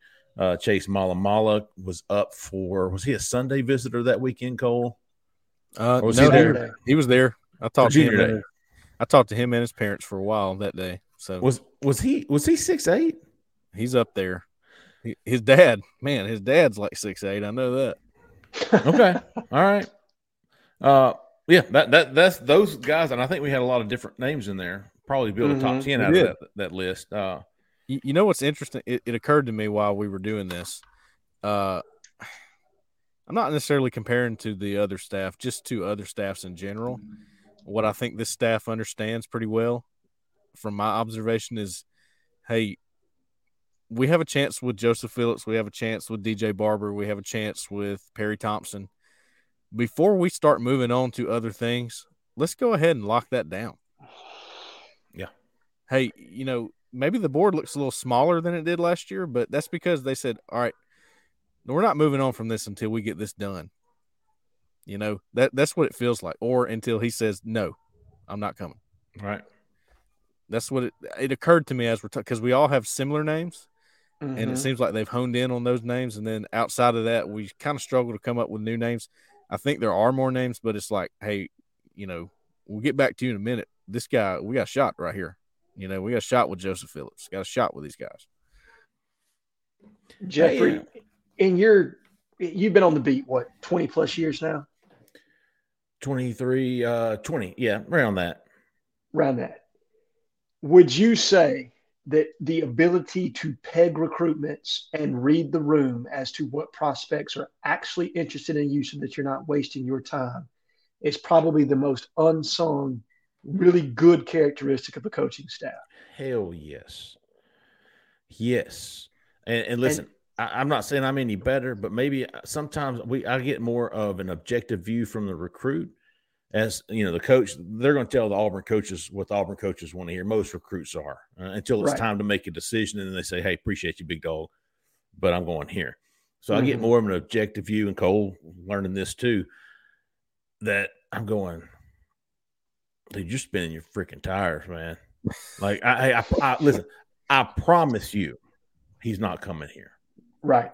Chase Malamala was up for – was he a Sunday visitor that weekend, Cole? He there? He was there. I talked to him and his parents for a while that day. So was he 6'8"? He's up there. His dad's like 6'8". I know that. Okay, all right. Yeah, that's those guys, and I think we had a lot of different names in there. Probably build a top 10 out of that list. You know what's interesting? It occurred to me while we were doing this. I'm not necessarily comparing to the other staff, just to other staffs in general. What I think this staff understands pretty well from my observation is, hey, we have a chance with Joseph Phillips. We have a chance with DJ Barber. We have a chance with Perry Thompson. Before we start moving on to other things, let's go ahead and lock that down. Yeah. Hey, maybe the board looks a little smaller than it did last year, but that's because they said, all right, we're not moving on from this until we get this done. That's what it feels like, or until he says, no, I'm not coming. Right. That's what it occurred to me as we're talking, because we all have similar names, and it seems like they've honed in on those names. And then outside of that, we kind of struggle to come up with new names. I think there are more names, but it's like, hey, we'll get back to you in a minute. This guy, we got a shot right here. We got a shot with Joseph Phillips. Got a shot with these guys. Jeffrey, you've been on the beat, what, 20 plus years now? 23, 20. Yeah, around that. Would you say that the ability to peg recruitments and read the room as to what prospects are actually interested in you so that you're not wasting your time is probably the most unsung, really good characteristic of a coaching staff? Hell yes. Yes. And listen, I'm not saying I'm any better, but maybe sometimes I get more of an objective view from the recruit. As the coach, they're going to tell the Auburn coaches what the Auburn coaches want to hear. Most recruits are until it's time to make a decision, and then they say, "Hey, appreciate you, big dog, but I'm going here." So I get more of an objective view, and Cole learning this too. That I'm going, dude, you're spinning your freaking tires, man. Like I listen. I promise you, he's not coming here. Right.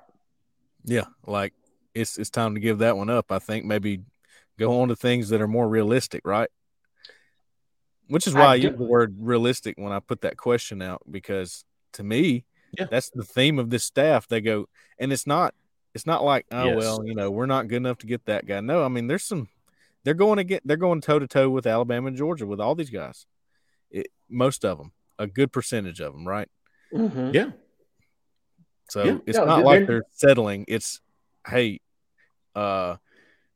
Yeah, like it's time to give that one up. I think maybe go on to things that are more realistic, right? Which is why I use the word realistic when I put that question out, because to me, that's the theme of this staff. They go, and it's not like, we're not good enough to get that guy. No, I mean, they're going toe to toe with Alabama and Georgia with all these guys. Most of them, a good percentage of them, right? Mm-hmm. Yeah. So they're settling. It's, hey,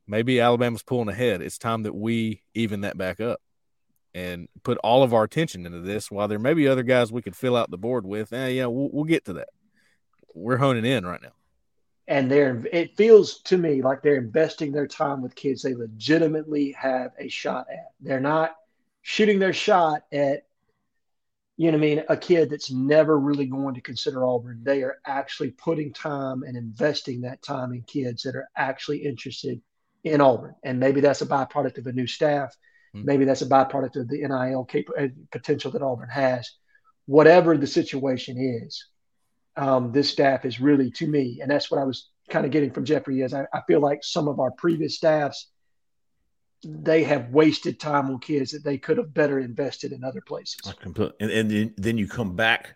maybe Alabama's pulling ahead. It's time that we even that back up and put all of our attention into this, while there may be other guys we could fill out the board with. We'll get to that. We're honing in right now. And it feels to me like they're investing their time with kids they legitimately have a shot at. They're not shooting their shot at, a kid that's never really going to consider Auburn. They are actually putting time and investing that time in kids that are actually interested in Auburn. And maybe that's a byproduct of a new staff. Maybe that's a byproduct of the NIL potential that Auburn has. Whatever the situation is, this staff is really, to me, and that's what I was kind of getting from Jeffrey, is I feel like some of our previous staffs, they have wasted time on kids that they could have better invested in other places. And then you come back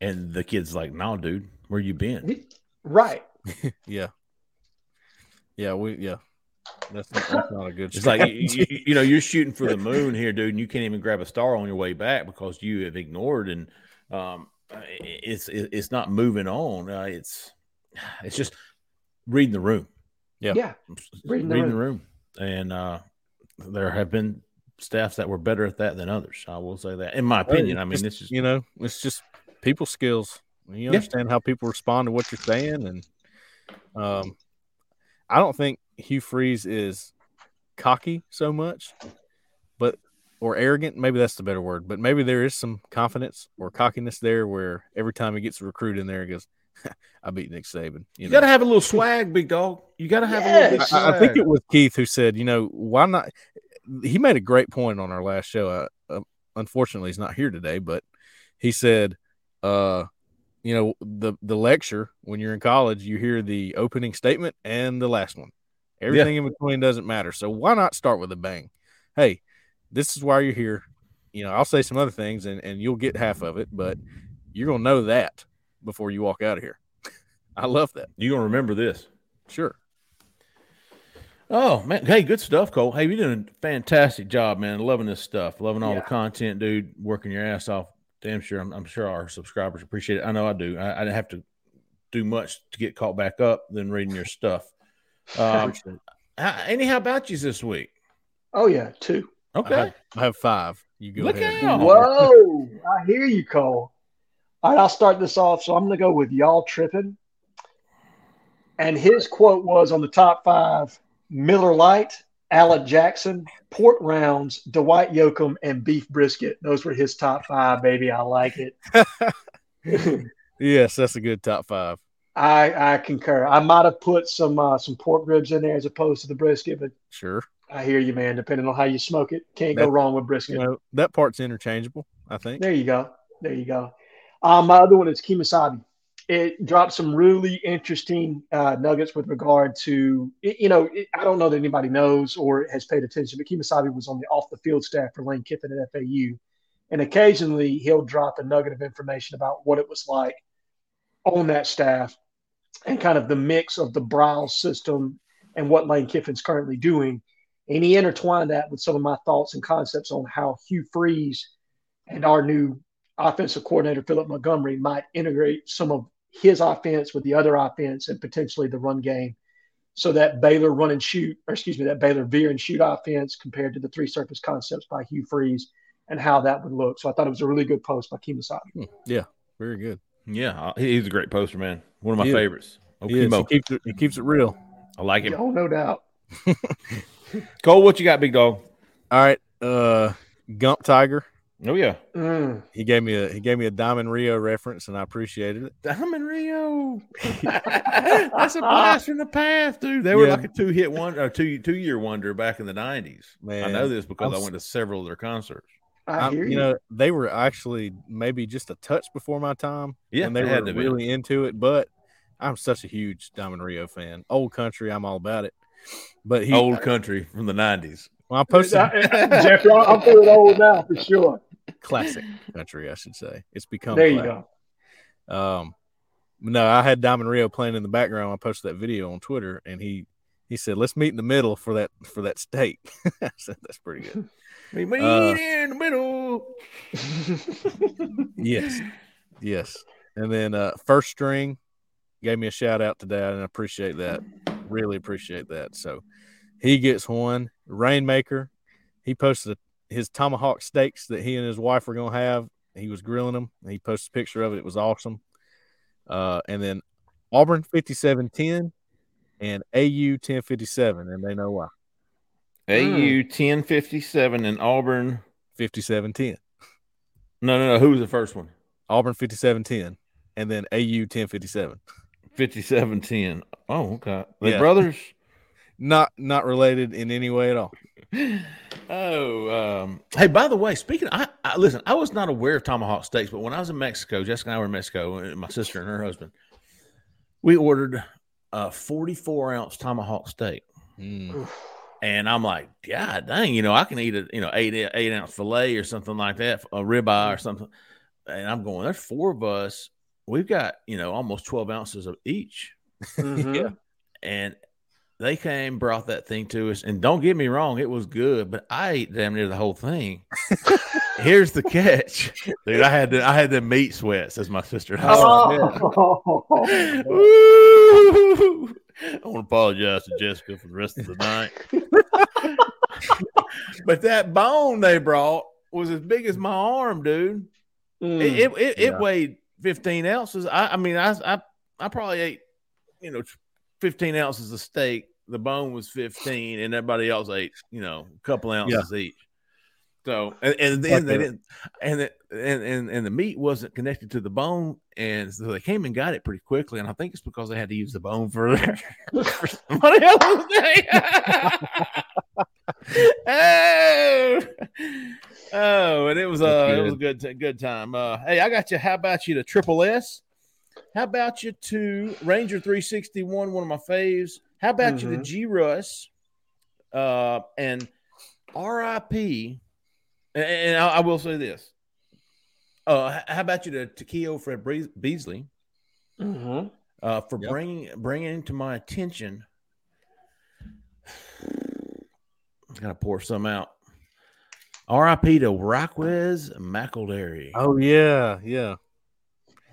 and the kid's like, no, dude, where you been? Right. Yeah. Yeah, That's not a good start. It's like, you know, you're shooting for the moon here, dude, and you can't even grab a star on your way back because you have ignored, and it's not moving on. It's just reading the room. Yeah. Reading the room. And there have been staffs that were better at that than others. I will say that, in my opinion. I mean, it's just, you know, it's just people skills. You understand how people respond to what you're saying, and I don't think Hugh Freeze is cocky so much, but or arrogant. Maybe that's the better word. But maybe there is some confidence or cockiness there, where every time he gets a recruit in there, he goes, "I beat Nick Saban." You got to have a little swag, big dog. You got to have a little bit of swag. I think it was Keith who said, "You know, why not?" He made a great point on our last show. Unfortunately, he's not here today, but he said, you know, the lecture, when you're in college, you hear the opening statement and the last one. Everything in between doesn't matter. So why not start with a bang? Hey, this is why you're here. You know, I'll say some other things, and you'll get half of it, but you're going to know that before you walk out of here. I love that. You're going to remember this. Sure. Oh, man. Hey, good stuff, Cole. Hey, you're doing a fantastic job, man. Loving this stuff. Loving all the content, dude. Working your ass off. Damn sure. I'm sure our subscribers appreciate it. I know I do. I didn't have to do much to get caught back up than reading your stuff. How about you this week? Oh, yeah, 2. Okay. I have 5. You go ahead. Out. Whoa. I hear you, Cole. All right, I'll start this off. So I'm going to go with y'all tripping. And his quote was on the top 5, Miller Lite, Allen Jackson, Port Rounds, Dwight Yoakam, and Beef Brisket. Those were his top 5, baby. I like it. Yes, that's a good top 5. I concur. I might have put some pork ribs in there as opposed to the brisket, but sure. I hear you, man. Depending on how you smoke it, can't go wrong with brisket. You know, that part's interchangeable, I think. There you go. My other one is Kemosabe. It dropped some really interesting nuggets with regard to, you know, I don't know that anybody knows or has paid attention, but Kemosabe was on the off-the-field staff for Lane Kiffin at FAU, and occasionally he'll drop a nugget of information about what it was like on that staff and kind of the mix of the Browse system and what Lane Kiffin's currently doing. And he intertwined that with some of my thoughts and concepts on how Hugh Freeze and our new offensive coordinator, Philip Montgomery, might integrate some of his offense with the other offense and potentially the run game. So that Baylor veer and shoot offense compared to the three surface concepts by Hugh Freeze and how that would look. So I thought it was a really good post by Kemosabe. Yeah, very good. Yeah, he's a great poster, man. One of my favorites. He keeps it real. I like him. Oh, no doubt. Cole, what you got, big dog? All right, Gump Tiger. Oh yeah, he gave me a Diamond Rio reference, and I appreciated it. Diamond Rio, that's a blast from the past, dude. They were like a 2-hit wonder, or 2-year wonder back in the '90s. Man, I know this because I went to several of their concerts. You know, they were actually maybe just a touch before my time. Yeah, and they were really into it. But I'm such a huge Diamond Rio fan. Old country, I'm all about it. But old country from the '90s. Well, I posted Jeffrey. I'm feeling old now for sure. Classic country, I should say. It's become there. Classic. You go. No, I had Diamond Rio playing in the background. I posted that video on Twitter, and he said, "Let's meet in the middle for that steak." I said, "That's pretty good." We meet in the middle. yes. And then First String gave me a shout out today, and I appreciate that. Really appreciate that. So he gets one. Rainmaker, he posted his tomahawk steaks that he and his wife were going to have. He was grilling them. He posted a picture of it. It was awesome. And then Auburn 5710 and AU 1057, and they know why. AU 1057 and Auburn 5710. No. Who was the first one? Auburn 5710 and then AU 1057. 5710. Oh, okay. They brothers? Not related in any way at all. Hey, by the way, speaking of, listen, I was not aware of tomahawk steaks, but when I was in Mexico, Jessica and I were in Mexico, and my sister and her husband, we ordered a 44-ounce tomahawk steak. Mm. And I'm like, God dang, you know, I can eat a 8-ounce fillet or something like that, a ribeye or something. And I'm going, there's 4 of us. We've got, almost 12 ounces of each. Mm-hmm. Yeah. And They came, brought that thing to us, and don't get me wrong, it was good, but I ate damn near the whole thing. Here's the catch, dude. I had the meat sweats, as my sister. Oh. I want to apologize to Jessica for the rest of the night. But that bone they brought was as big as my arm, dude. It weighed 15 ounces. I mean, I probably ate, 15 ounces of steak. The bone was 15, and everybody else ate, a couple ounces each. So, and then they didn't, and the meat wasn't connected to the bone, and so they came and got it pretty quickly. And I think it's because they had to use the bone for somebody else's day. Oh, and it was a good time. Hey, I got you. How about you to Triple S? How about you to Ranger 361? One of my faves. How about you to G Russ? And RIP. And I will say this. How about you to Keo Fred Beasley for bringing to my attention? I gotta pour some out. R.I.P. to Rockwez McElderry. Oh yeah.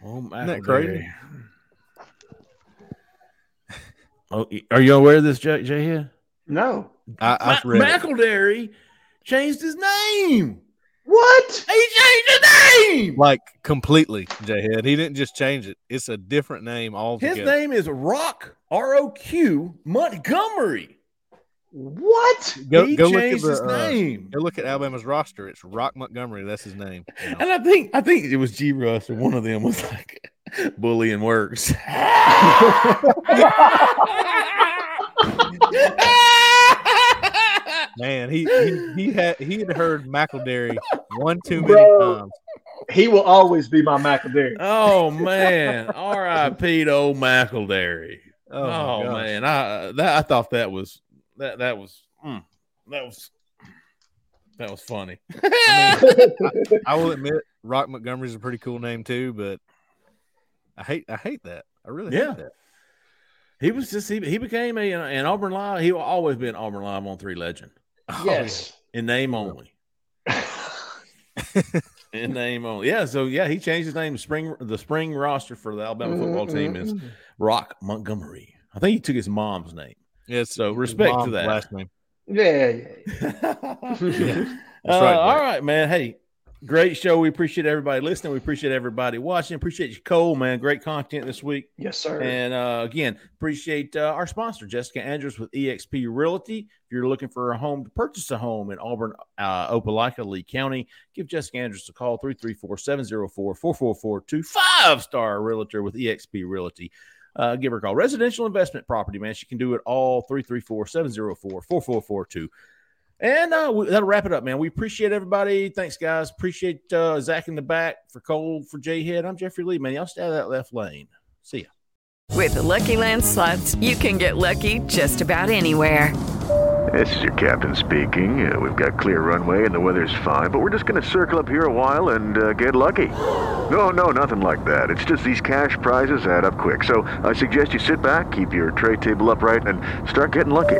Oh, isn't that crazy? Oh, are you aware of this, J here? No, I've read McElderry. Changed his name. What? He changed his name like completely. J-Head. He didn't just change it. It's a different name altogether. His name is Rock R-O-Q Montgomery. What? Go changed look at his name. Go look at Alabama's roster. It's Rock Montgomery. That's his name. You know? And I think it was G. Russ or one of them was like bullying works. Man, he had heard McElderry one too many times. He will always be my McElderry. Oh man, R.I.P. to old McElderry. Oh man, I thought that was funny. I mean, I will admit, Rock Montgomery's a pretty cool name too, but I hate that. I really hate that. He was just he became an Auburn Live. He will always be an Auburn Live on 3 legend. Yes. In name only. In name only. Yeah. So yeah, he changed his name to the spring roster for the Alabama football team is Rock Montgomery. I think he took his mom's name. Yes. So respect to that last name. Yeah. Right, all right, man. Hey, great show. We appreciate everybody listening. We appreciate everybody watching. Appreciate you, Cole, man. Great content this week. Yes, sir. And again, appreciate our sponsor, Jessica Andrus with EXP Realty. If you're looking for a home to purchase a home in Auburn, Opelika, Lee County, give Jessica Andrus a call, 334-704-4442, 5-star realtor with EXP Realty. Give her a call. Residential investment property, man. She can do it all, 334-704-4442. And that'll wrap it up, man. We appreciate everybody. Thanks, guys. Appreciate Zach in the back for Cole, for J-Head. I'm Jeffrey Lee, man. Y'all stay out of that left lane. See ya. With the Lucky Land Slots, you can get lucky just about anywhere. This is your captain speaking. We've got clear runway and the weather's fine, but we're just going to circle up here a while and get lucky. No, nothing like that. It's just these cash prizes add up quick. So I suggest you sit back, keep your tray table upright, and start getting lucky.